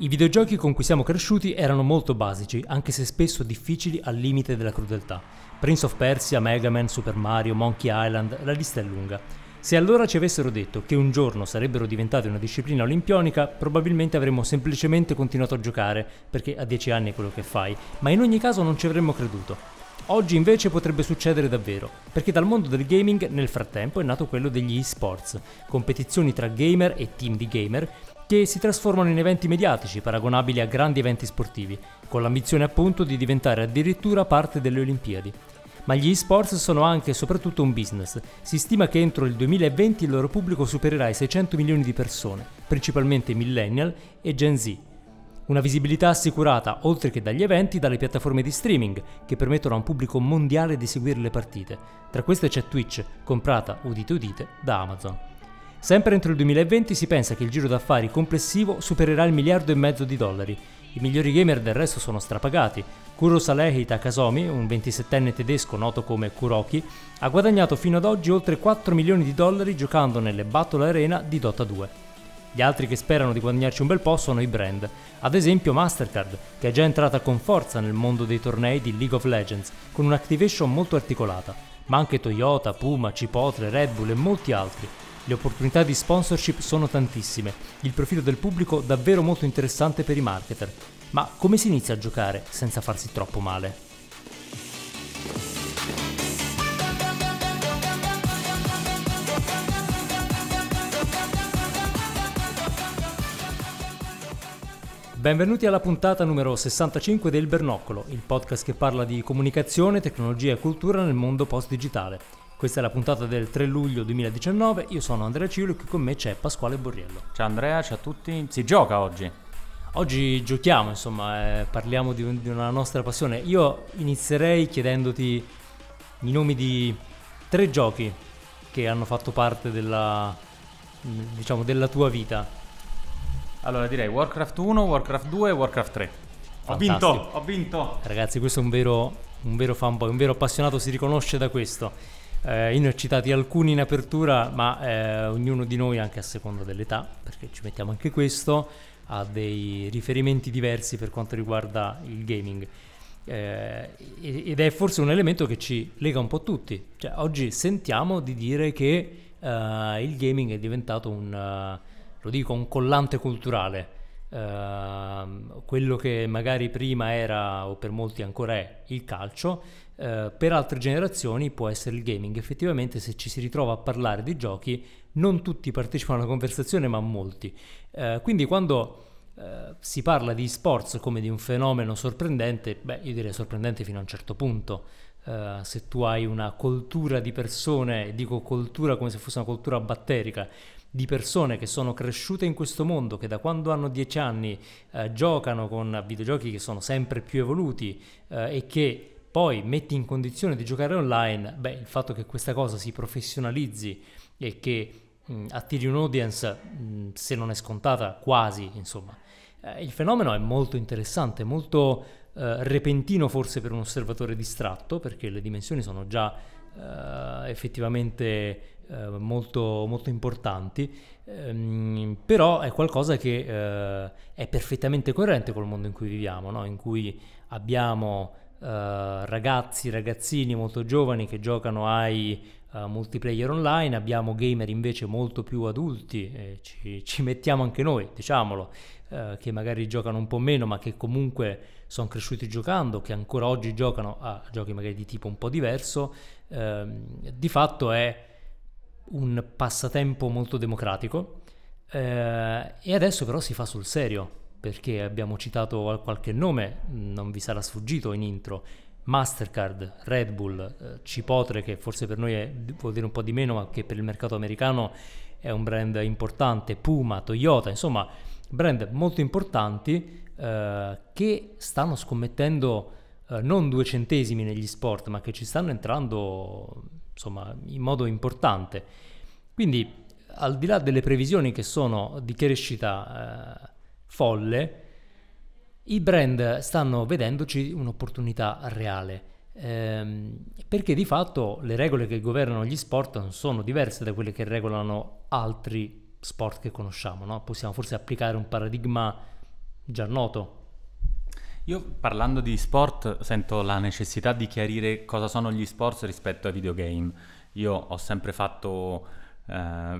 I videogiochi con cui siamo cresciuti erano molto basici, anche se spesso difficili al limite della crudeltà. Prince of Persia, Mega Man, Super Mario, Monkey Island, la lista è lunga. Se allora ci avessero detto che un giorno sarebbero diventate una disciplina olimpionica, probabilmente avremmo semplicemente continuato a giocare, perché a 10 anni è quello che fai, ma in ogni caso non ci avremmo creduto. Oggi invece potrebbe succedere davvero, perché dal mondo del gaming nel frattempo è nato quello degli eSports, competizioni tra gamer e team di gamer, che si trasformano in eventi mediatici paragonabili a grandi eventi sportivi, con l'ambizione appunto di diventare addirittura parte delle Olimpiadi. Ma gli eSports sono anche e soprattutto un business. Si stima che entro il 2020 il loro pubblico supererà i 600 milioni di persone, principalmente millennial e Gen Z. Una visibilità assicurata, oltre che dagli eventi, dalle piattaforme di streaming, che permettono a un pubblico mondiale di seguire le partite. Tra queste c'è Twitch, comprata, udite udite, da Amazon. Sempre entro il 2020 si pensa che il giro d'affari complessivo supererà il $1,5 miliardi. I migliori gamer del resto sono strapagati. Kuro Salehi Takasomi, un 27enne tedesco noto come Kuroki, ha guadagnato fino ad oggi oltre $4 milioni giocando nelle Battle Arena di Dota 2. Gli altri che sperano di guadagnarci un bel po' sono i brand, ad esempio Mastercard, che è già entrata con forza nel mondo dei tornei di League of Legends, con un'activation molto articolata, ma anche Toyota, Puma, Chipotle, Red Bull e molti altri. Le opportunità di sponsorship sono tantissime, il profilo del pubblico davvero molto interessante per i marketer. Ma come si inizia a giocare senza farsi troppo male? Benvenuti alla puntata numero 65 del Bernoccolo, il podcast che parla di comunicazione, tecnologia e cultura nel mondo post-digitale. Questa è la puntata del 3 luglio 2019, io sono Andrea Ciulu e qui con me c'è Pasquale Borriello. Ciao Andrea, ciao a tutti. Si gioca oggi? Oggi giochiamo, insomma, parliamo di una nostra passione. Io inizierei chiedendoti i nomi di tre giochi che hanno fatto parte della, diciamo, della tua vita. Allora direi Warcraft 1, Warcraft 2 e Warcraft 3. Fantastico. Ho vinto! Ragazzi, questo è un vero fanboy, un vero appassionato, si riconosce da questo. Io ne ho citati alcuni in apertura, ma ognuno di noi, anche a seconda dell'età, perché ci mettiamo anche questo, ha dei riferimenti diversi per quanto riguarda il gaming, ed è forse un elemento che ci lega un po' tutti. Cioè, oggi sentiamo di dire che il gaming è diventato un collante culturale, quello che magari prima era, o per molti ancora è, il calcio. Per altre generazioni può essere il gaming. Effettivamente, se ci si ritrova a parlare di giochi, non tutti partecipano alla conversazione, ma molti. Quindi quando si parla di esports come di un fenomeno sorprendente, io direi sorprendente fino a un certo punto. Se tu hai una coltura di persone, dico coltura come se fosse una coltura batterica, di persone che sono cresciute in questo mondo, che da quando hanno 10 anni giocano con videogiochi che sono sempre più evoluti e che poi metti in condizione di giocare online, il fatto che questa cosa si professionalizzi e che attiri un audience, se non è scontata, quasi, insomma. Il fenomeno è molto interessante, molto repentino forse per un osservatore distratto, perché le dimensioni sono già effettivamente molto, molto importanti, però è qualcosa che è perfettamente coerente col mondo in cui viviamo, no? In cui abbiamo ragazzini molto giovani che giocano ai multiplayer online, abbiamo gamer invece molto più adulti, ci mettiamo anche noi, diciamolo, che magari giocano un po' meno ma che comunque sono cresciuti giocando, che ancora oggi giocano a giochi magari di tipo un po' diverso. Di fatto è un passatempo molto democratico, e adesso però si fa sul serio, perché abbiamo citato qualche nome, non vi sarà sfuggito in intro: Mastercard, Red Bull, Chipotle, che forse per noi vuol dire un po' di meno ma che per il mercato americano è un brand importante, Puma, Toyota, insomma brand molto importanti che stanno scommettendo non 2 centesimi negli sport, ma che ci stanno entrando, insomma, in modo importante. Quindi, al di là delle previsioni che sono di crescita folle, i brand stanno vedendoci un'opportunità reale, perché di fatto le regole che governano gli sport non sono diverse da quelle che regolano altri sport che conosciamo, no? Possiamo forse applicare un paradigma già noto. Io parlando di sport sento la necessità di chiarire cosa sono gli sport rispetto ai videogame. Io ho sempre fatto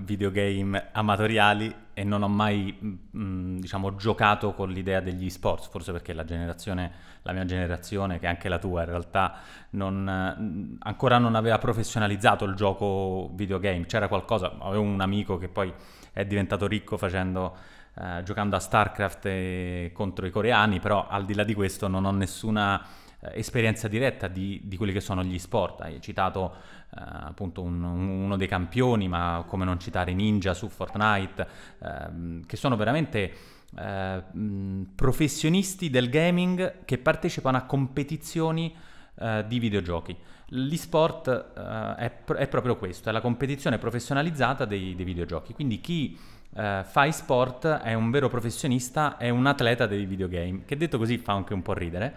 videogame amatoriali e non ho mai giocato con l'idea degli sport, forse perché la mia generazione, che è anche la tua in realtà, ancora non aveva professionalizzato il gioco videogame. C'era qualcosa, avevo un amico che poi è diventato ricco giocando a StarCraft contro i coreani, però al di là di questo non ho nessuna esperienza diretta di quelli che sono gli sport. Hai citato appunto uno dei campioni, ma come non citare Ninja su Fortnite, che sono veramente professionisti del gaming che partecipano a competizioni di videogiochi. L'e-sport è proprio questo, è la competizione professionalizzata dei videogiochi, quindi chi fa e-sport è un vero professionista, è un atleta dei videogame, che detto così fa anche un po' ridere,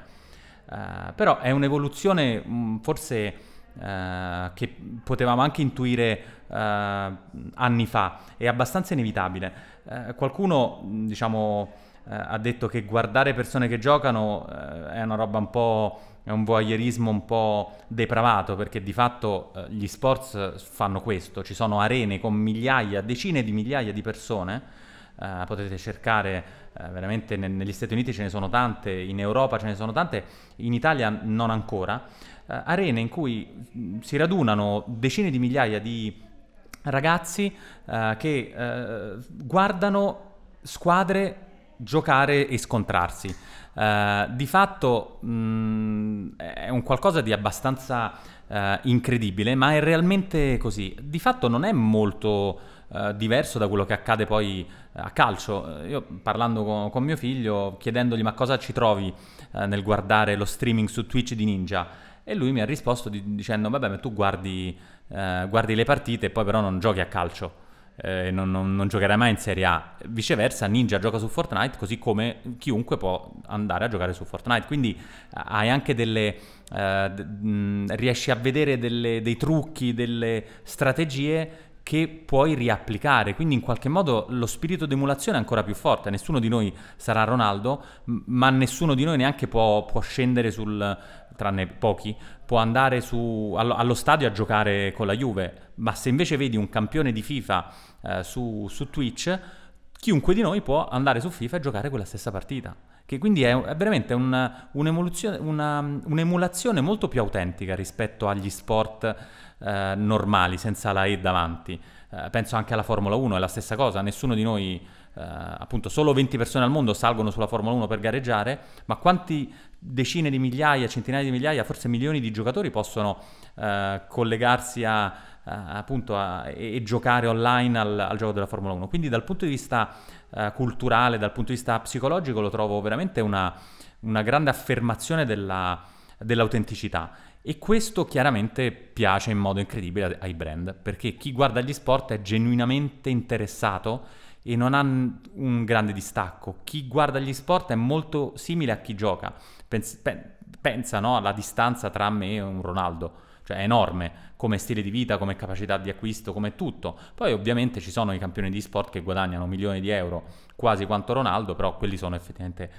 però è un'evoluzione forse che potevamo anche intuire anni fa, è abbastanza inevitabile. Qualcuno ha detto che guardare persone che giocano è una roba è un voyeurismo un po' depravato, perché di fatto gli sport fanno questo, ci sono arene con migliaia, decine di migliaia di persone, potete cercare veramente negli Stati Uniti ce ne sono tante, in Europa ce ne sono tante, in Italia non ancora, arene in cui si radunano decine di migliaia di ragazzi che guardano squadre giocare e scontrarsi. Di fatto è un qualcosa di abbastanza incredibile, ma è realmente così. Di fatto non è molto diverso da quello che accade poi a calcio. Io parlando con mio figlio, chiedendogli ma cosa ci trovi nel guardare lo streaming su Twitch di Ninja, e lui mi ha risposto dicendo vabbè, ma tu guardi le partite e poi però non giochi a calcio. Non giocherà mai in Serie A. Viceversa, Ninja gioca su Fortnite, così come chiunque può andare a giocare su Fortnite. Quindi hai anche riesci a vedere dei trucchi, delle strategie che puoi riapplicare, quindi in qualche modo lo spirito d'emulazione è ancora più forte. Nessuno di noi sarà Ronaldo, ma nessuno di noi neanche può scendere tranne pochi, può andare allo stadio a giocare con la Juve, ma se invece vedi un campione di FIFA su Twitch, chiunque di noi può andare su FIFA e giocare quella stessa partita, che quindi è veramente un'emulazione molto più autentica rispetto agli sport normali, senza la E davanti. Penso anche alla Formula 1, è la stessa cosa, nessuno di noi, appunto solo 20 persone al mondo salgono sulla Formula 1 per gareggiare, ma quanti decine di migliaia, centinaia di migliaia, forse milioni di giocatori possono collegarsi e giocare online al gioco della Formula 1. Quindi dal punto di vista culturale, dal punto di vista psicologico, lo trovo veramente una grande affermazione dell'autenticità. E questo chiaramente piace in modo incredibile ai brand, perché chi guarda gli sport è genuinamente interessato e non ha un grande distacco. Chi guarda gli sport è molto simile a chi gioca. Pensa, no, alla distanza tra me e un Ronaldo, cioè è enorme come stile di vita, come capacità di acquisto, come tutto. Poi ovviamente ci sono i campioni di sport che guadagnano milioni di euro, quasi quanto Ronaldo, però quelli sono effettivamente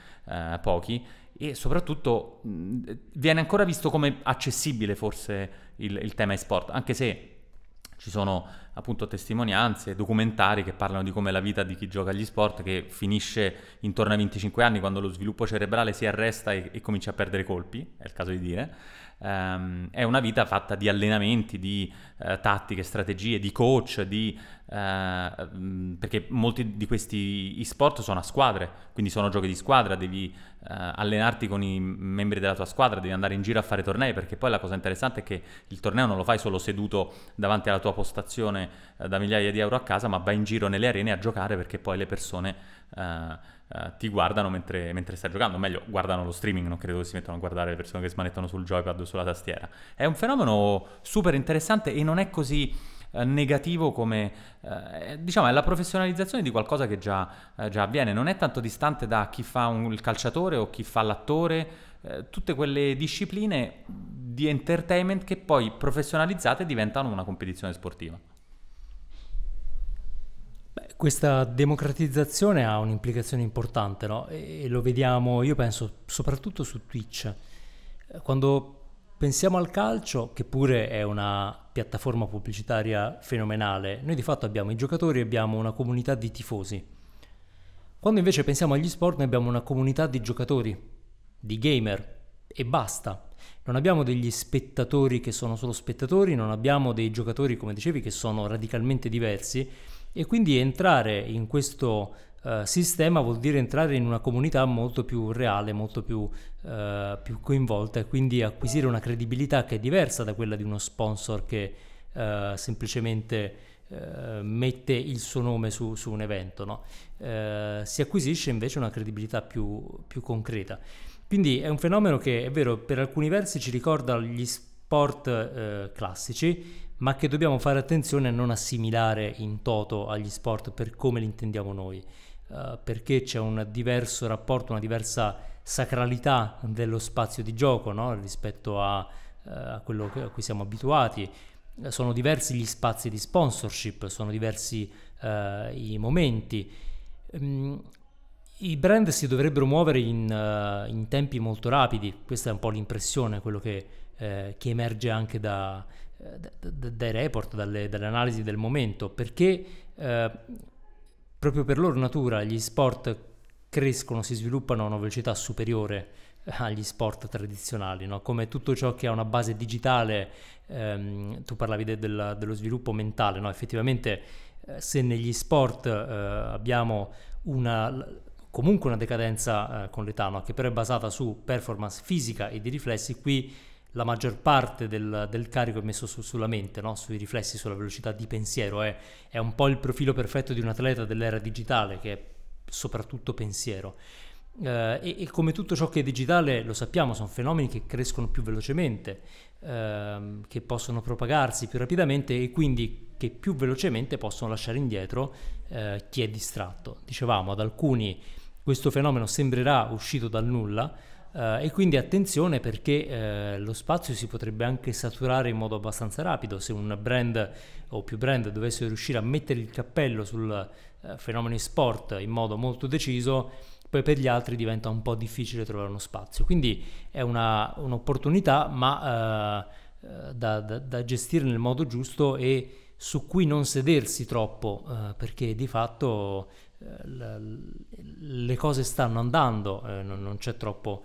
pochi. E soprattutto viene ancora visto come accessibile forse il tema e-sport, anche se ci sono appunto testimonianze, documentari che parlano di come la vita di chi gioca agli sport, che finisce intorno ai 25 anni, quando lo sviluppo cerebrale si arresta e comincia a perdere colpi, è il caso di dire, è una vita fatta di allenamenti, di tattiche, strategie, di coach, perché molti di questi e-sport sono a squadre, quindi sono giochi di squadra, devi allenarti con i membri della tua squadra, devi andare in giro a fare tornei, perché poi la cosa interessante è che il torneo non lo fai solo seduto davanti alla tua postazione da migliaia di euro a casa, ma vai in giro nelle arene a giocare, perché poi le persone ti guardano mentre stai giocando, o meglio guardano lo streaming, non credo che si mettano a guardare le persone che smanettano sul joypad o sulla tastiera. È un fenomeno super interessante e non è così negativo come è la professionalizzazione di qualcosa che già avviene. Non è tanto distante da chi fa il calciatore o chi fa l'attore, tutte quelle discipline di entertainment che poi professionalizzate diventano una competizione sportiva. Beh, questa democratizzazione ha un'implicazione importante, no? E lo vediamo, io penso, soprattutto su Twitch. Quando pensiamo al calcio, che pure è una piattaforma pubblicitaria fenomenale, noi di fatto abbiamo i giocatori e abbiamo una comunità di tifosi. Quando invece pensiamo agli sport, noi abbiamo una comunità di giocatori, di gamer, e basta. Non abbiamo degli spettatori che sono solo spettatori, non abbiamo dei giocatori, come dicevi, che sono radicalmente diversi, e quindi entrare in questo sistema vuol dire entrare in una comunità molto più reale, molto più coinvolta, e quindi acquisire una credibilità che è diversa da quella di uno sponsor che semplicemente mette il suo nome su un evento, no? Si acquisisce invece una credibilità più concreta. Quindi è un fenomeno che, è vero, per alcuni versi ci ricorda gli sport classici, ma che dobbiamo fare attenzione a non assimilare in toto agli sport per come li intendiamo noi, perché c'è un diverso rapporto, una diversa sacralità dello spazio di gioco, no? Rispetto a quello a cui siamo abituati. Sono diversi gli spazi di sponsorship, sono diversi i momenti. I brand si dovrebbero muovere in tempi molto rapidi, questa è un po' l'impressione, quello che emerge anche dai report, dalle analisi del momento, perché proprio per loro natura gli sport crescono, si sviluppano a una velocità superiore agli sport tradizionali, no? Come tutto ciò che ha una base digitale, tu parlavi dello sviluppo mentale, no? Effettivamente se negli sport abbiamo comunque una decadenza con l'età, no? Che però è basata su performance fisica e di riflessi, qui la maggior parte del carico è messo sulla mente, no? Sui riflessi, sulla velocità di pensiero, è un po' il profilo perfetto di un atleta dell'era digitale, che è soprattutto pensiero, e come tutto ciò che è digitale, lo sappiamo, sono fenomeni che crescono più velocemente, che possono propagarsi più rapidamente e quindi che più velocemente possono lasciare indietro chi è distratto. Dicevamo, ad alcuni questo fenomeno sembrerà uscito dal nulla, e quindi attenzione, perché lo spazio si potrebbe anche saturare in modo abbastanza rapido se un brand o più brand dovessero riuscire a mettere il cappello sul fenomeno sport in modo molto deciso. Poi per gli altri diventa un po' difficile trovare uno spazio, quindi è un'opportunità, ma da gestire nel modo giusto e su cui non sedersi troppo, perché di fatto le cose stanno andando, non c'è troppo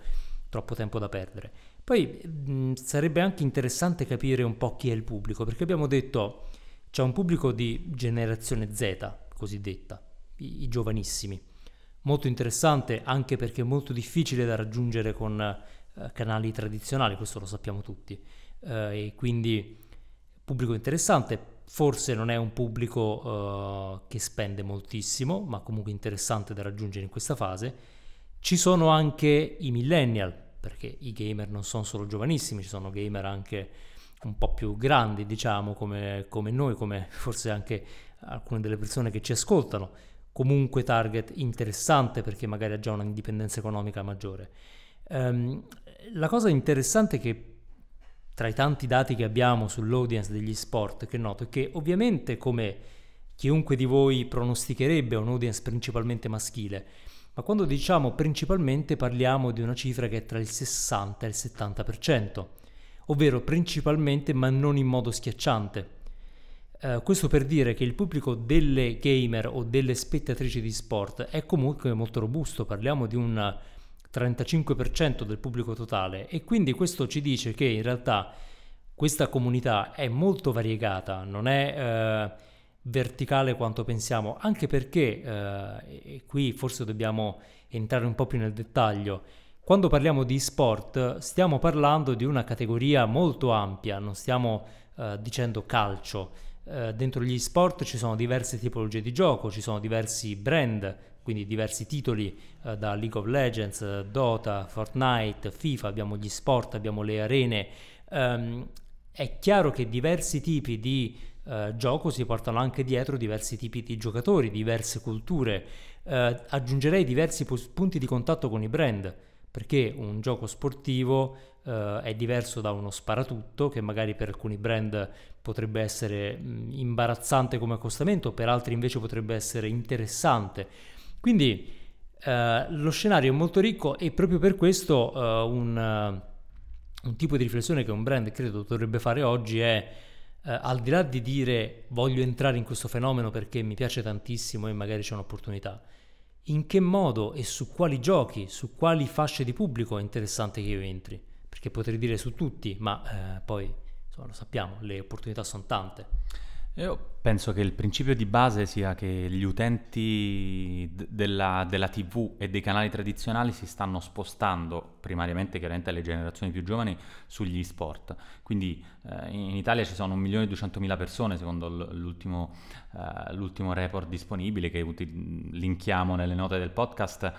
tempo da perdere. Poi sarebbe anche interessante capire un po' chi è il pubblico, perché abbiamo detto c'è un pubblico di generazione Z, cosiddetta, i giovanissimi, molto interessante anche perché è molto difficile da raggiungere con canali tradizionali, questo lo sappiamo tutti, e quindi pubblico interessante. Forse non è un pubblico che spende moltissimo, ma comunque interessante da raggiungere in questa fase. Ci sono anche i millennial, perché i gamer non sono solo giovanissimi, ci sono gamer anche un po' più grandi, diciamo, come noi, come forse anche alcune delle persone che ci ascoltano. Comunque target interessante, perché magari ha già una indipendenza economica maggiore. La cosa interessante è che tra i tanti dati che abbiamo sull'audience degli sport, che noto è che ovviamente, come chiunque di voi pronosticherebbe, è un audience principalmente maschile, ma quando diciamo principalmente parliamo di una cifra che è tra il 60 e il 70%, ovvero principalmente ma non in modo schiacciante. Questo per dire che il pubblico delle gamer o delle spettatrici di sport è comunque molto robusto, parliamo di un 35% del pubblico totale, e quindi questo ci dice che in realtà questa comunità è molto variegata, non è verticale quanto pensiamo, anche perché, e qui forse dobbiamo entrare un po' più nel dettaglio, quando parliamo di sport stiamo parlando di una categoria molto ampia, non stiamo dicendo calcio, dentro gli sport ci sono diverse tipologie di gioco, ci sono diversi brand, quindi diversi titoli, da League of Legends, Dota, Fortnite, FIFA, abbiamo gli sport, abbiamo le arene. È chiaro che diversi tipi di gioco si portano anche dietro diversi tipi di giocatori, diverse culture. Aggiungerei diversi punti di contatto con i brand, perché un gioco sportivo è diverso da uno sparatutto, che magari per alcuni brand potrebbe essere imbarazzante come accostamento, per altri invece potrebbe essere interessante. Quindi lo scenario è molto ricco, e proprio per questo un tipo di riflessione che un brand credo dovrebbe fare oggi è, al di là di dire voglio entrare in questo fenomeno perché mi piace tantissimo e magari c'è un'opportunità, in che modo e su quali giochi, su quali fasce di pubblico è interessante che io entri, perché potrei dire su tutti, ma poi insomma, lo sappiamo, le opportunità sono tante. Io penso che il principio di base sia che gli utenti della TV e dei canali tradizionali si stanno spostando primariamente, chiaramente, alle generazioni più giovani sugli sport. Quindi in Italia ci sono 1.200.000 persone, secondo l'ultimo report disponibile, che linkiamo nelle note del podcast,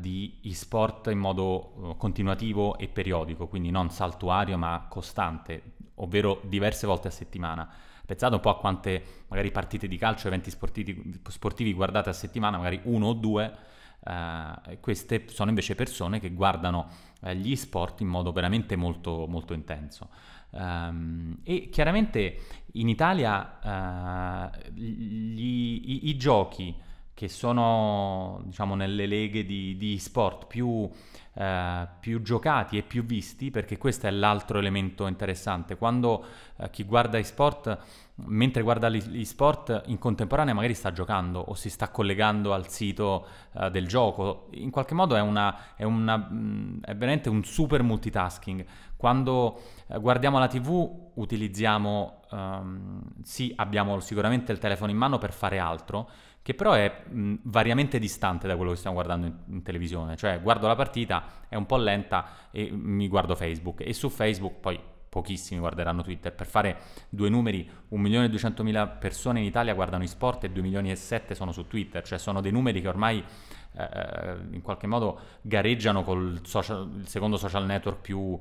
di eSport in modo continuativo e periodico, quindi non saltuario ma costante, ovvero diverse volte a settimana. Pensate un po' a quante magari partite di calcio, eventi sportivi guardate a settimana, magari uno o due. Queste sono invece persone che guardano gli sport in modo veramente molto, molto intenso. E chiaramente in Italia i giochi che sono, diciamo, nelle leghe di sport più giocati e più visti, perché questo è l'altro elemento interessante. Quando chi guarda eSport, mentre guarda eSport in contemporanea magari sta giocando o si sta collegando al sito del gioco, in qualche modo è veramente un super multitasking. Quando guardiamo la TV utilizziamo, sì, abbiamo sicuramente il telefono in mano per fare altro, che però è variamente distante da quello che stiamo guardando in televisione. Cioè, guardo la partita, è un po' lenta e mi guardo Facebook, e su Facebook poi pochissimi guarderanno Twitter. Per fare due numeri, 1.200.000 persone in Italia guardano eSport e 2.700.000 sono su Twitter. Cioè sono dei numeri che ormai in qualche modo gareggiano col il secondo social network più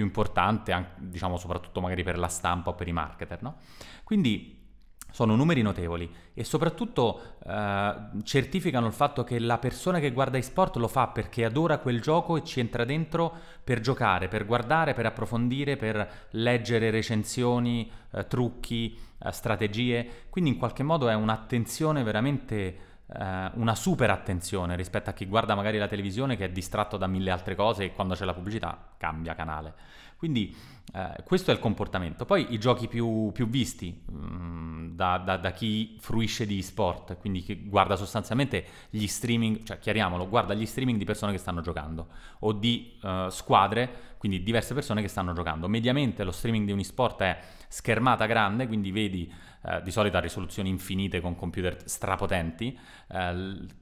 importante, diciamo, soprattutto magari per la stampa o per i marketer, no? Quindi sono numeri notevoli e soprattutto certificano il fatto che la persona che guarda eSport lo fa perché adora quel gioco e ci entra dentro per giocare, per guardare, per approfondire, per leggere recensioni, trucchi, strategie. Quindi in qualche modo è un'attenzione veramente, una super attenzione rispetto a chi guarda magari la televisione, che è distratto da mille altre cose e quando c'è la pubblicità cambia canale. Quindi questo è il comportamento. Poi i giochi più visti da chi fruisce di sport, quindi che guarda sostanzialmente gli streaming, cioè chiariamolo, guarda gli streaming di persone che stanno giocando o di squadre, quindi diverse persone che stanno giocando. Mediamente lo streaming di un eSport è schermata grande, quindi vedi di solito a risoluzioni infinite con computer strapotenti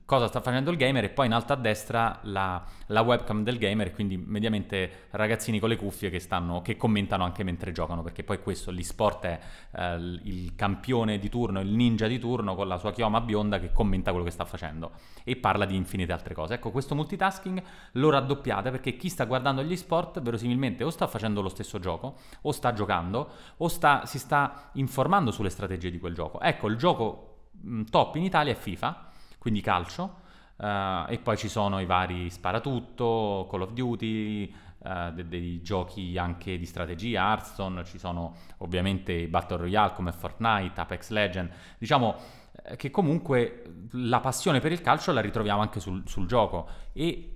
cosa sta facendo il gamer, e poi in alto a destra la webcam del gamer, quindi mediamente ragazzini con le cuffie che commentano anche mentre giocano, perché poi questo, l'eSport è il campione di turno, il ninja di turno con la sua chioma bionda che commenta quello che sta facendo e parla di infinite altre cose. Ecco, questo multitasking lo raddoppiate, perché chi sta guardando gli eSport verosimilmente o sta facendo lo stesso gioco, o sta giocando, o si sta informando sulle strategie di quel gioco. Ecco, il gioco top in Italia è FIFA, quindi calcio, e poi ci sono i vari sparatutto, Call of Duty, dei giochi anche di strategia, Hearthstone, ci sono ovviamente i Battle Royale come Fortnite, Apex Legends. Diciamo che comunque la passione per il calcio la ritroviamo anche sul gioco, e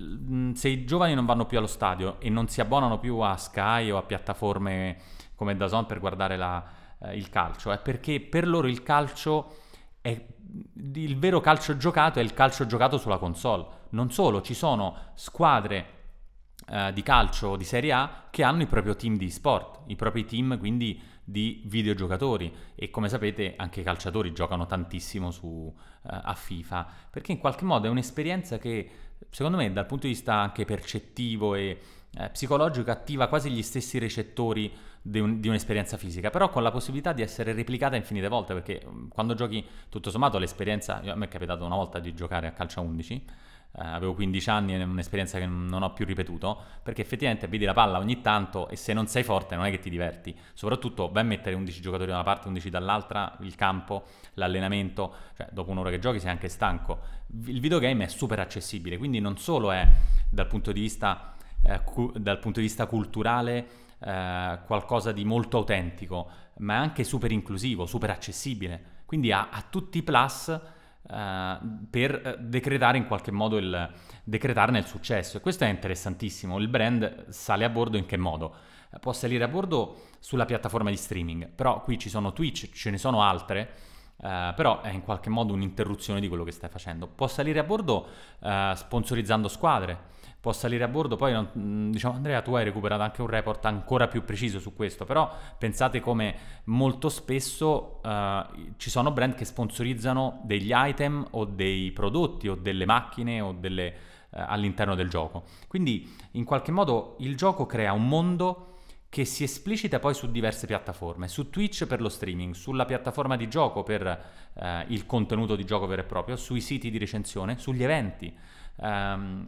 se i giovani non vanno più allo stadio e non si abbonano più a Sky o a piattaforme come DAZN per guardare il calcio, è perché per loro il calcio è il vero calcio giocato, è il calcio giocato sulla console. Non solo, ci sono squadre di calcio di Serie A che hanno il proprio team di sport, i propri team quindi di videogiocatori, e come sapete anche i calciatori giocano tantissimo a FIFA, perché in qualche modo è un'esperienza che secondo me dal punto di vista anche percettivo e psicologico attiva quasi gli stessi recettori di un'esperienza fisica, però con la possibilità di essere replicata infinite volte, perché quando giochi tutto sommato l'esperienza, a me è capitato una volta di giocare a calcio a 11, avevo 15 anni, è un'esperienza che non ho più ripetuto, perché effettivamente vedi la palla ogni tanto e se non sei forte non è che ti diverti. Soprattutto vai a mettere 11 giocatori da una parte, 11 dall'altra, il campo, l'allenamento, cioè dopo un'ora che giochi sei anche stanco. Il videogame è super accessibile, quindi non solo è dal punto di vista dal punto di vista culturale qualcosa di molto autentico, ma anche super inclusivo, super accessibile. Quindi ha tutti i plus per decretare in qualche modo decretarne il successo, e questo è interessantissimo. Il brand sale a bordo in che modo? Può salire a bordo sulla piattaforma di streaming, però qui ci sono Twitch, ce ne sono altre, però è in qualche modo un'interruzione di quello che stai facendo. Può salire a bordo sponsorizzando squadre, può salire a bordo poi, diciamo, Andrea, tu hai recuperato anche un report ancora più preciso su questo, però pensate come molto spesso ci sono brand che sponsorizzano degli item o dei prodotti o delle macchine o delle all'interno del gioco. Quindi in qualche modo il gioco crea un mondo che si esplicita poi su diverse piattaforme, su Twitch per lo streaming, sulla piattaforma di gioco per il contenuto di gioco vero e proprio, sui siti di recensione, sugli eventi.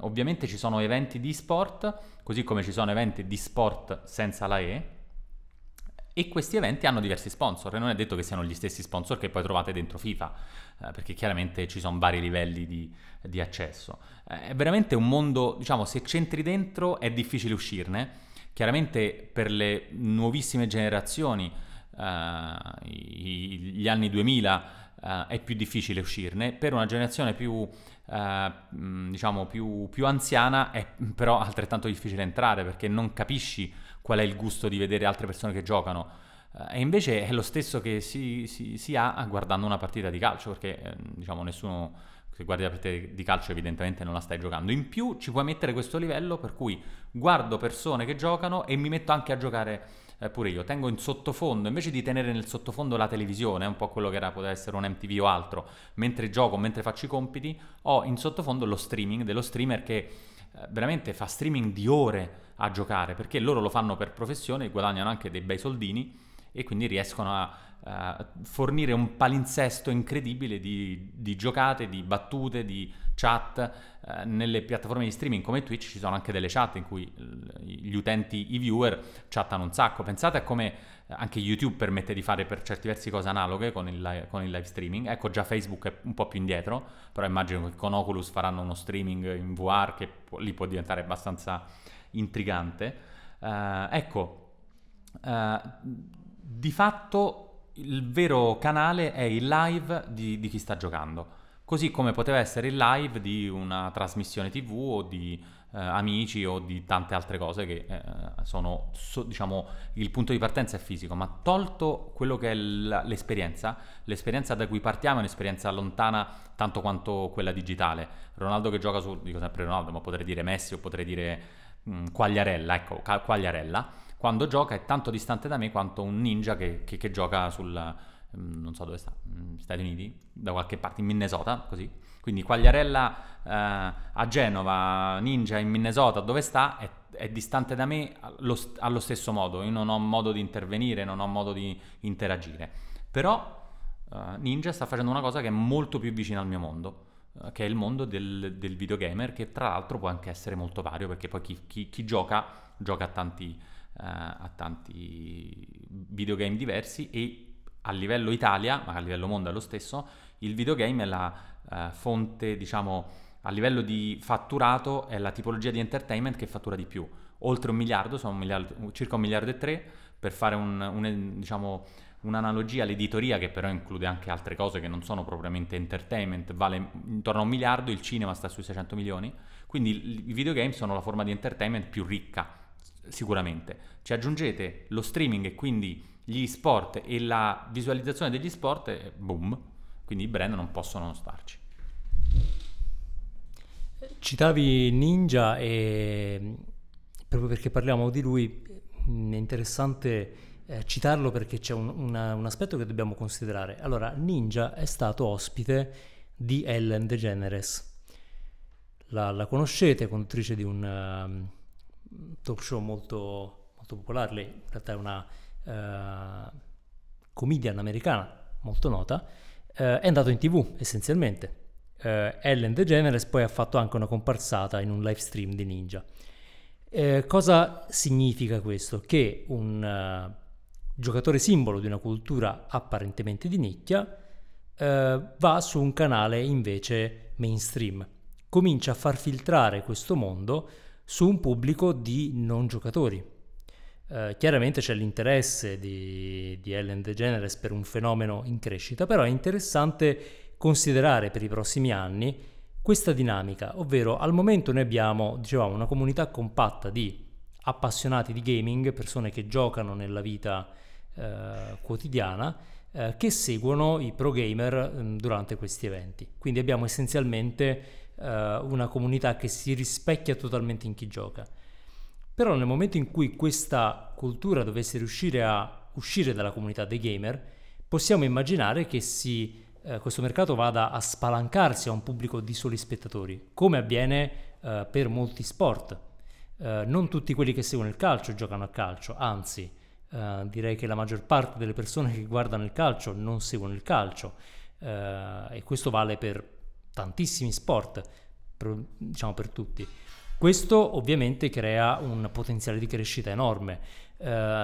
Ovviamente ci sono eventi di sport, così come ci sono eventi di sport senza la E, e questi eventi hanno diversi sponsor, e non è detto che siano gli stessi sponsor che poi trovate dentro FIFA, perché chiaramente ci sono vari livelli di accesso. È veramente un mondo, diciamo, se c'entri dentro è difficile uscirne. Chiaramente per le nuovissime generazioni, gli anni 2000, è più difficile uscirne. Per una generazione più anziana è però altrettanto difficile entrare, perché non capisci qual è il gusto di vedere altre persone che giocano. E invece è lo stesso che si ha guardando una partita di calcio, perché diciamo nessuno... Se guardi la partita di calcio evidentemente non la stai giocando. In più ci puoi mettere questo livello per cui guardo persone che giocano e mi metto anche a giocare pure io. Tengo in sottofondo, invece di tenere nel sottofondo la televisione, un po' quello che era, poteva essere un MTV o altro, mentre gioco, mentre faccio i compiti, ho in sottofondo lo streaming dello streamer che veramente fa streaming di ore a giocare, perché loro lo fanno per professione, guadagnano anche dei bei soldini e quindi riescono a fornire un palinsesto incredibile di giocate, di battute, di chat. Nelle piattaforme di streaming come Twitch ci sono anche delle chat in cui gli utenti, i viewer, chattano un sacco. Pensate a come anche YouTube permette di fare per certi versi cose analoghe con il live streaming. Ecco, già Facebook è un po' più indietro, però immagino che con Oculus faranno uno streaming in VR che lì può diventare abbastanza intrigante. Di fatto il vero canale è il live di chi sta giocando, così come poteva essere il live di una trasmissione TV o di amici o di tante altre cose che sono, diciamo, il punto di partenza è fisico, ma tolto quello che è l'esperienza da cui partiamo è un'esperienza lontana tanto quanto quella digitale. Ronaldo che gioca dico sempre Ronaldo, ma potrei dire Messi o potrei dire Quagliarella. Quando gioca è tanto distante da me quanto un ninja che gioca sul, non so dove sta, Stati Uniti, da qualche parte, in Minnesota, così. Quindi Quagliarella a Genova, Ninja in Minnesota, dove sta, è distante da me allo stesso modo. Io non ho modo di intervenire, non ho modo di interagire. Però Ninja sta facendo una cosa che è molto più vicina al mio mondo, che è il mondo del videogamer, che tra l'altro può anche essere molto vario, perché poi chi gioca a tanti videogame diversi, e a livello Italia, ma a livello mondo è lo stesso, il videogame è la fonte, diciamo, a livello di fatturato è la tipologia di entertainment che fattura di più, oltre 1 miliardo, sono circa 1,3 miliardi, per fare diciamo un'analogia all'editoria, che però include anche altre cose che non sono propriamente entertainment, vale intorno a 1 miliardo, il cinema sta sui 600 milioni, quindi i videogame sono la forma di entertainment più ricca. Sicuramente ci aggiungete lo streaming e quindi gli sport e la visualizzazione degli sport e boom, quindi i brand non possono non starci. Citavi Ninja e proprio perché parliamo di lui è interessante citarlo, perché c'è un aspetto che dobbiamo considerare. Allora, Ninja è stato ospite di Ellen DeGeneres, la conoscete, conduttrice di un talk show molto, molto popolare. Lei in realtà è una comedian americana molto nota, è andato in TV essenzialmente. Ellen DeGeneres poi ha fatto anche una comparsata in un live stream di Ninja. Cosa significa questo? Che un giocatore simbolo di una cultura apparentemente di nicchia va su un canale invece mainstream, comincia a far filtrare questo mondo su un pubblico di non giocatori. Chiaramente c'è l'interesse di Ellen DeGeneres per un fenomeno in crescita, però è interessante considerare per i prossimi anni questa dinamica, ovvero al momento noi abbiamo, dicevamo, una comunità compatta di appassionati di gaming, persone che giocano nella vita quotidiana, che seguono i pro gamer durante questi eventi. Quindi abbiamo essenzialmente una comunità che si rispecchia totalmente in chi gioca. Però nel momento in cui questa cultura dovesse riuscire a uscire dalla comunità dei gamer, possiamo immaginare che questo mercato vada a spalancarsi a un pubblico di soli spettatori, come avviene per molti sport. Non tutti quelli che seguono il calcio giocano a calcio, anzi direi che la maggior parte delle persone che guardano il calcio non seguono il calcio, e questo vale per tantissimi sport, per tutti. Questo ovviamente crea un potenziale di crescita enorme.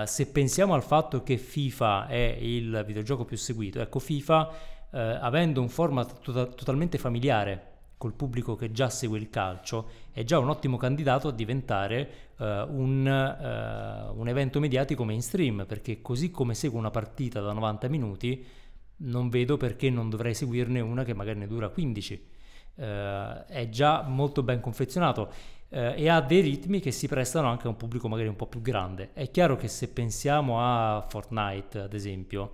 Se pensiamo al fatto che FIFA è il videogioco più seguito, ecco, FIFA avendo un format totalmente familiare col pubblico che già segue il calcio, è già un ottimo candidato a diventare un evento mediatico mainstream, perché così come seguo una partita da 90 minuti, non vedo perché non dovrei seguirne una che magari ne dura 15. È già molto ben confezionato e ha dei ritmi che si prestano anche a un pubblico magari un po' più grande. È chiaro che se pensiamo a Fortnite, ad esempio,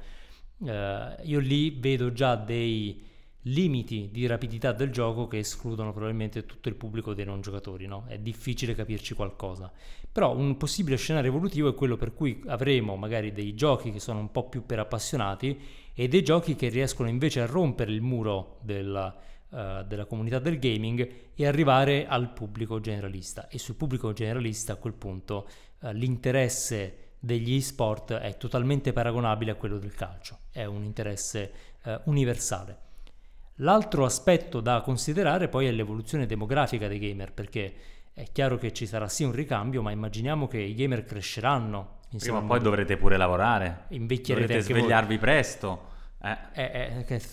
io lì vedo già dei limiti di rapidità del gioco che escludono probabilmente tutto il pubblico dei non giocatori, no? È difficile capirci qualcosa, però un possibile scenario evolutivo è quello per cui avremo magari dei giochi che sono un po' più per appassionati e dei giochi che riescono invece a rompere il muro della comunità del gaming e arrivare al pubblico generalista, e sul pubblico generalista a quel punto l'interesse degli e-sport è totalmente paragonabile a quello del calcio, è un interesse universale. L'altro aspetto da considerare poi è l'evoluzione demografica dei gamer, perché è chiaro che ci sarà sì un ricambio, ma immaginiamo che i gamer cresceranno. Prima o poi dovrete pure lavorare, invecchierete, dovrete svegliarvi presto.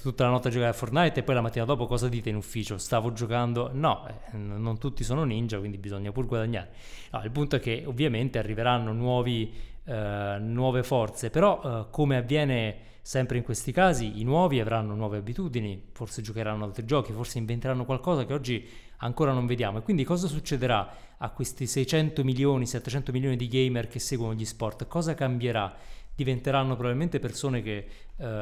Tutta la notte giocare a Fortnite e poi la mattina dopo cosa dite in ufficio? Stavo giocando? No, non tutti sono ninja, quindi bisogna pur guadagnare. No, il punto è che ovviamente arriveranno nuove forze, però come avviene sempre in questi casi, i nuovi avranno nuove abitudini, forse giocheranno altri giochi, forse inventeranno qualcosa che oggi ancora non vediamo. E quindi cosa succederà a questi 600 milioni, 700 milioni di gamer che seguono gli sport? Cosa cambierà? Diventeranno probabilmente persone che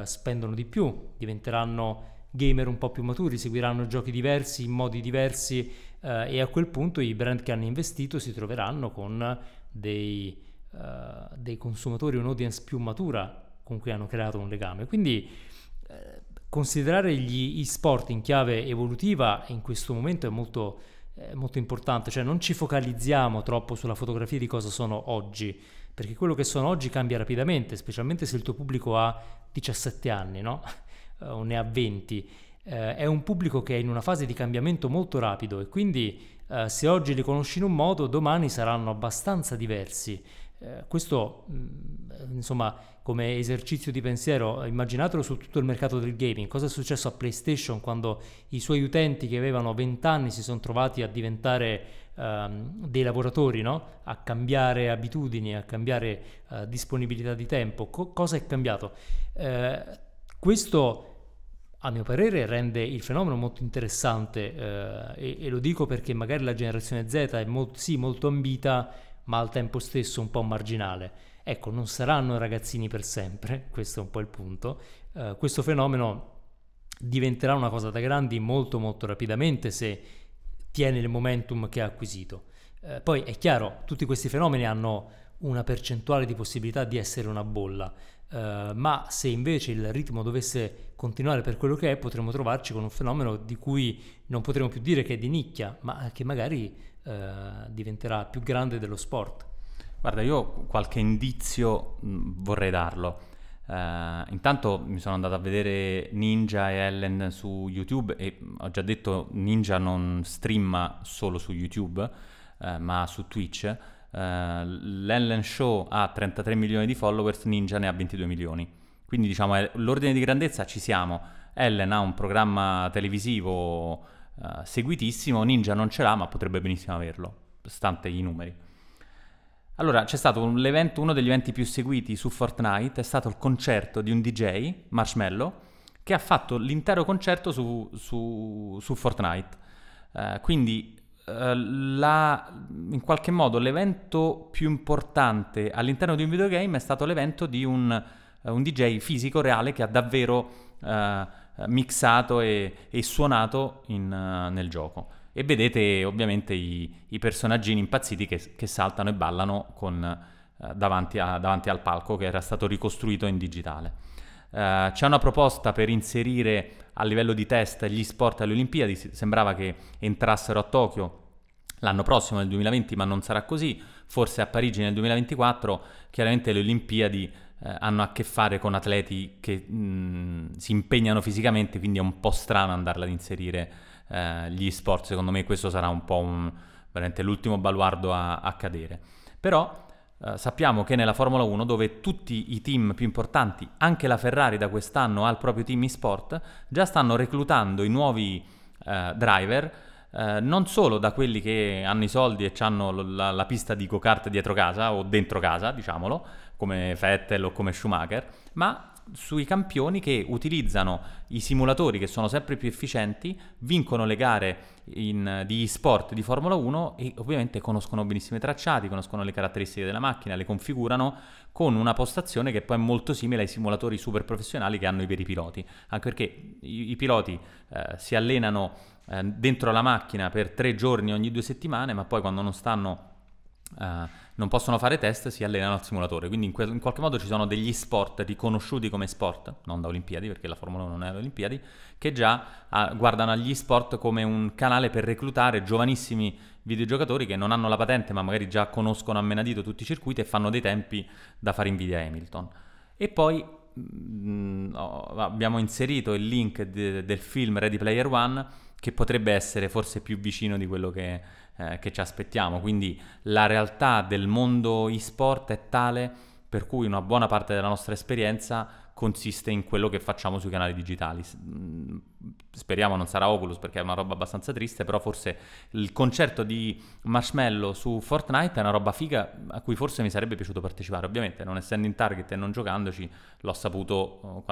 spendono di più, diventeranno gamer un po' più maturi, seguiranno giochi diversi in modi diversi, e a quel punto i brand che hanno investito si troveranno con dei consumatori, un audience più matura con cui hanno creato un legame. Quindi considerare gli e-sport in chiave evolutiva in questo momento è molto importante, cioè non ci focalizziamo troppo sulla fotografia di cosa sono oggi, perché quello che sono oggi cambia rapidamente, specialmente se il tuo pubblico ha 17 anni, no? O ne ha 20. È un pubblico che è in una fase di cambiamento molto rapido e quindi se oggi li conosci in un modo, domani saranno abbastanza diversi. Questo, insomma, come esercizio di pensiero, immaginatelo su tutto il mercato del gaming. Cosa è successo a PlayStation quando i suoi utenti che avevano 20 anni si sono trovati a diventare dei lavoratori, no? A cambiare abitudini, a cambiare disponibilità di tempo. Cosa è cambiato? Questo, a mio parere, rende il fenomeno molto interessante, e lo dico perché magari la generazione Z è molto ambita, ma al tempo stesso un po' marginale. Ecco, non saranno ragazzini per sempre, questo è un po' il punto. Questo fenomeno diventerà una cosa da grandi molto molto rapidamente se tiene il momentum che ha acquisito. Poi è chiaro, tutti questi fenomeni hanno una percentuale di possibilità di essere una bolla, ma se invece il ritmo dovesse continuare per quello che è, potremmo trovarci con un fenomeno di cui non potremo più dire che è di nicchia, ma che magari diventerà più grande dello sport. Guarda, io qualche indizio vorrei darlo. Intanto mi sono andato a vedere Ninja e Ellen su YouTube, e ho già detto Ninja non streama solo su YouTube, ma su Twitch. L'Ellen Show ha 33 milioni di followers, Ninja ne ha 22 milioni. Quindi diciamo l'ordine di grandezza ci siamo. Ellen ha un programma televisivo seguitissimo, Ninja non ce l'ha ma potrebbe benissimo averlo. stante i numeri. Allora, c'è stato uno degli eventi più seguiti su Fortnite, è stato il concerto di un DJ, Marshmello, che ha fatto l'intero concerto su Fortnite. In qualche modo l'evento più importante all'interno di un videogame è stato l'evento di un DJ fisico, reale, che ha davvero mixato e suonato nel gioco. E vedete ovviamente i personaggini impazziti che saltano e ballano davanti al palco, che era stato ricostruito in digitale. C'è una proposta per inserire a livello di test gli sport alle Olimpiadi. Sembrava che entrassero a Tokyo l'anno prossimo, nel 2020, ma non sarà così, forse a Parigi nel 2024. Chiaramente le Olimpiadi hanno a che fare con atleti che si impegnano fisicamente, quindi è un po' strano andarla ad inserire gli sport. Secondo me questo sarà un po' veramente l'ultimo baluardo a cadere. Però sappiamo che nella Formula 1, dove tutti i team più importanti, anche la Ferrari da quest'anno ha il proprio team eSport, già stanno reclutando i nuovi driver, non solo da quelli che hanno i soldi e hanno la pista di go-kart dietro casa o dentro casa, diciamolo, come Vettel o come Schumacher, ma sui campioni che utilizzano i simulatori che sono sempre più efficienti, vincono le gare di sport di Formula 1 e ovviamente conoscono benissimo i tracciati, conoscono le caratteristiche della macchina, le configurano con una postazione che poi è molto simile ai simulatori super professionali che hanno i veri piloti, anche perché i piloti si allenano dentro la macchina per 3 giorni ogni 2 settimane, ma poi quando non stanno non possono fare test, si allenano al simulatore. Quindi in qualche modo ci sono degli sport riconosciuti come sport, non da Olimpiadi, perché la Formula 1 non è alle Olimpiadi, che già guardano agli sport come un canale per reclutare giovanissimi videogiocatori che non hanno la patente, ma magari già conoscono a menadito tutti i circuiti e fanno dei tempi da fare invidia a Hamilton. E poi abbiamo inserito il link del film Ready Player One, che potrebbe essere forse più vicino di quello che ci aspettiamo. Quindi la realtà del mondo eSport è tale per cui una buona parte della nostra esperienza consiste in quello che facciamo sui canali digitali. Speriamo non sarà Oculus, perché è una roba abbastanza triste, però forse il concerto di Marshmello su Fortnite è una roba figa a cui forse mi sarebbe piaciuto partecipare. Ovviamente, non essendo in target e non giocandoci, l'ho saputo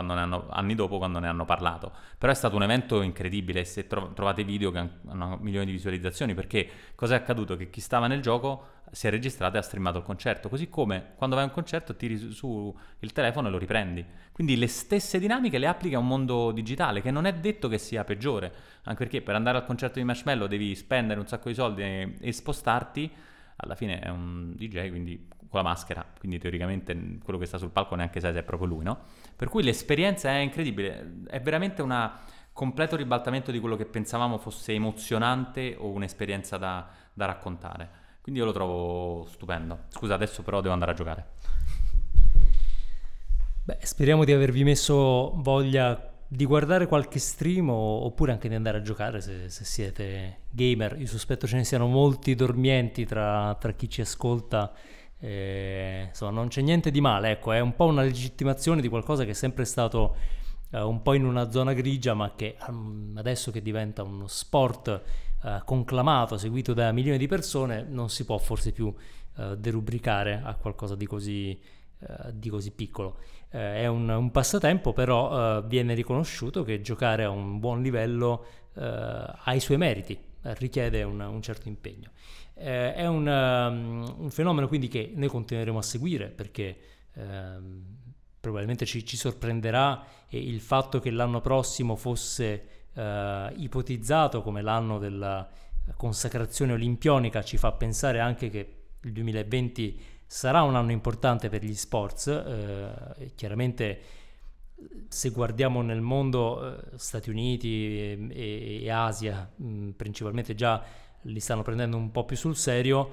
anni dopo, quando ne hanno parlato. Però è stato un evento incredibile, se trovate video che hanno milioni di visualizzazioni, perché cosa è accaduto? Che chi stava nel gioco si è registrato e ha streamato il concerto, così come quando vai a un concerto tiri su il telefono e lo riprendi. Quindi le stesse dinamiche le applica a un mondo digitale, che non è detto che sia peggiore, anche perché per andare al concerto di Marshmello devi spendere un sacco di soldi e spostarti. Alla fine è un DJ, quindi con la maschera, quindi teoricamente quello che sta sul palco neanche sai se è proprio lui, no? Per cui l'esperienza è incredibile, è veramente un completo ribaltamento di quello che pensavamo fosse emozionante o un'esperienza da raccontare. Quindi io lo trovo stupendo. Scusa, adesso però devo andare a giocare. Beh, speriamo di avervi messo voglia di guardare qualche stream oppure anche di andare a giocare se siete gamer. Io sospetto ce ne siano molti dormienti tra chi ci ascolta. Insomma, non c'è niente di male, ecco, è un po' una legittimazione di qualcosa che è sempre stato un po' in una zona grigia, ma che adesso che diventa uno sport conclamato, seguito da milioni di persone, non si può forse più derubricare a qualcosa di così piccolo. È un passatempo, però viene riconosciuto che giocare a un buon livello ha i suoi meriti, richiede un certo impegno. È un fenomeno quindi che noi continueremo a seguire, perché probabilmente ci sorprenderà il fatto che l'anno prossimo fosse ipotizzato come l'anno della consacrazione olimpionica. Ci fa pensare anche che il 2020 sarà un anno importante per gli sports. Chiaramente, se guardiamo nel mondo, Stati Uniti e Asia principalmente già li stanno prendendo un po' più sul serio.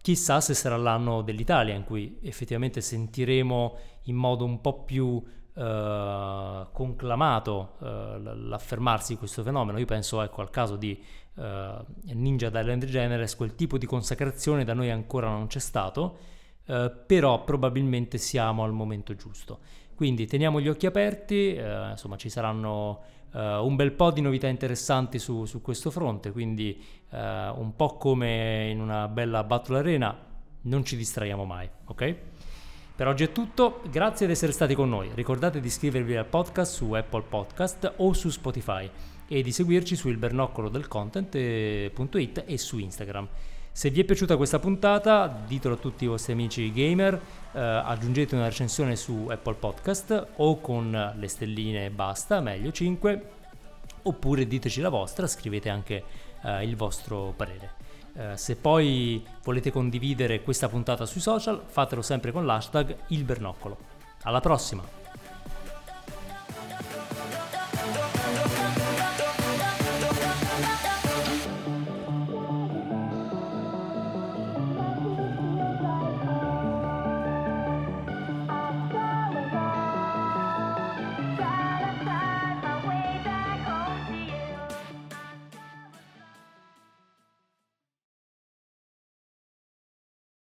Chissà se sarà l'anno dell'Italia, in cui effettivamente sentiremo in modo un po' più conclamato l'affermarsi di questo fenomeno. Io penso, ecco, al caso di Ninja da Ellen DeGeneres, quel tipo di consacrazione da noi ancora non c'è stato, però probabilmente siamo al momento giusto. Quindi teniamo gli occhi aperti, insomma ci saranno un bel po' di novità interessanti su questo fronte, quindi un po' come in una bella battle arena, non ci distraiamo mai, ok? Per oggi è tutto, grazie di essere stati con noi, ricordate di iscrivervi al podcast su Apple Podcast o su Spotify e di seguirci su ilbernocolodelcontent.it e su Instagram. Se vi è piaciuta questa puntata, ditelo a tutti i vostri amici gamer, aggiungete una recensione su Apple Podcast o con le stelline e basta, meglio 5, oppure diteci la vostra, scrivete anche il vostro parere. Se poi volete condividere questa puntata sui social, fatelo sempre con l'hashtag ilbernoccolo. Alla prossima!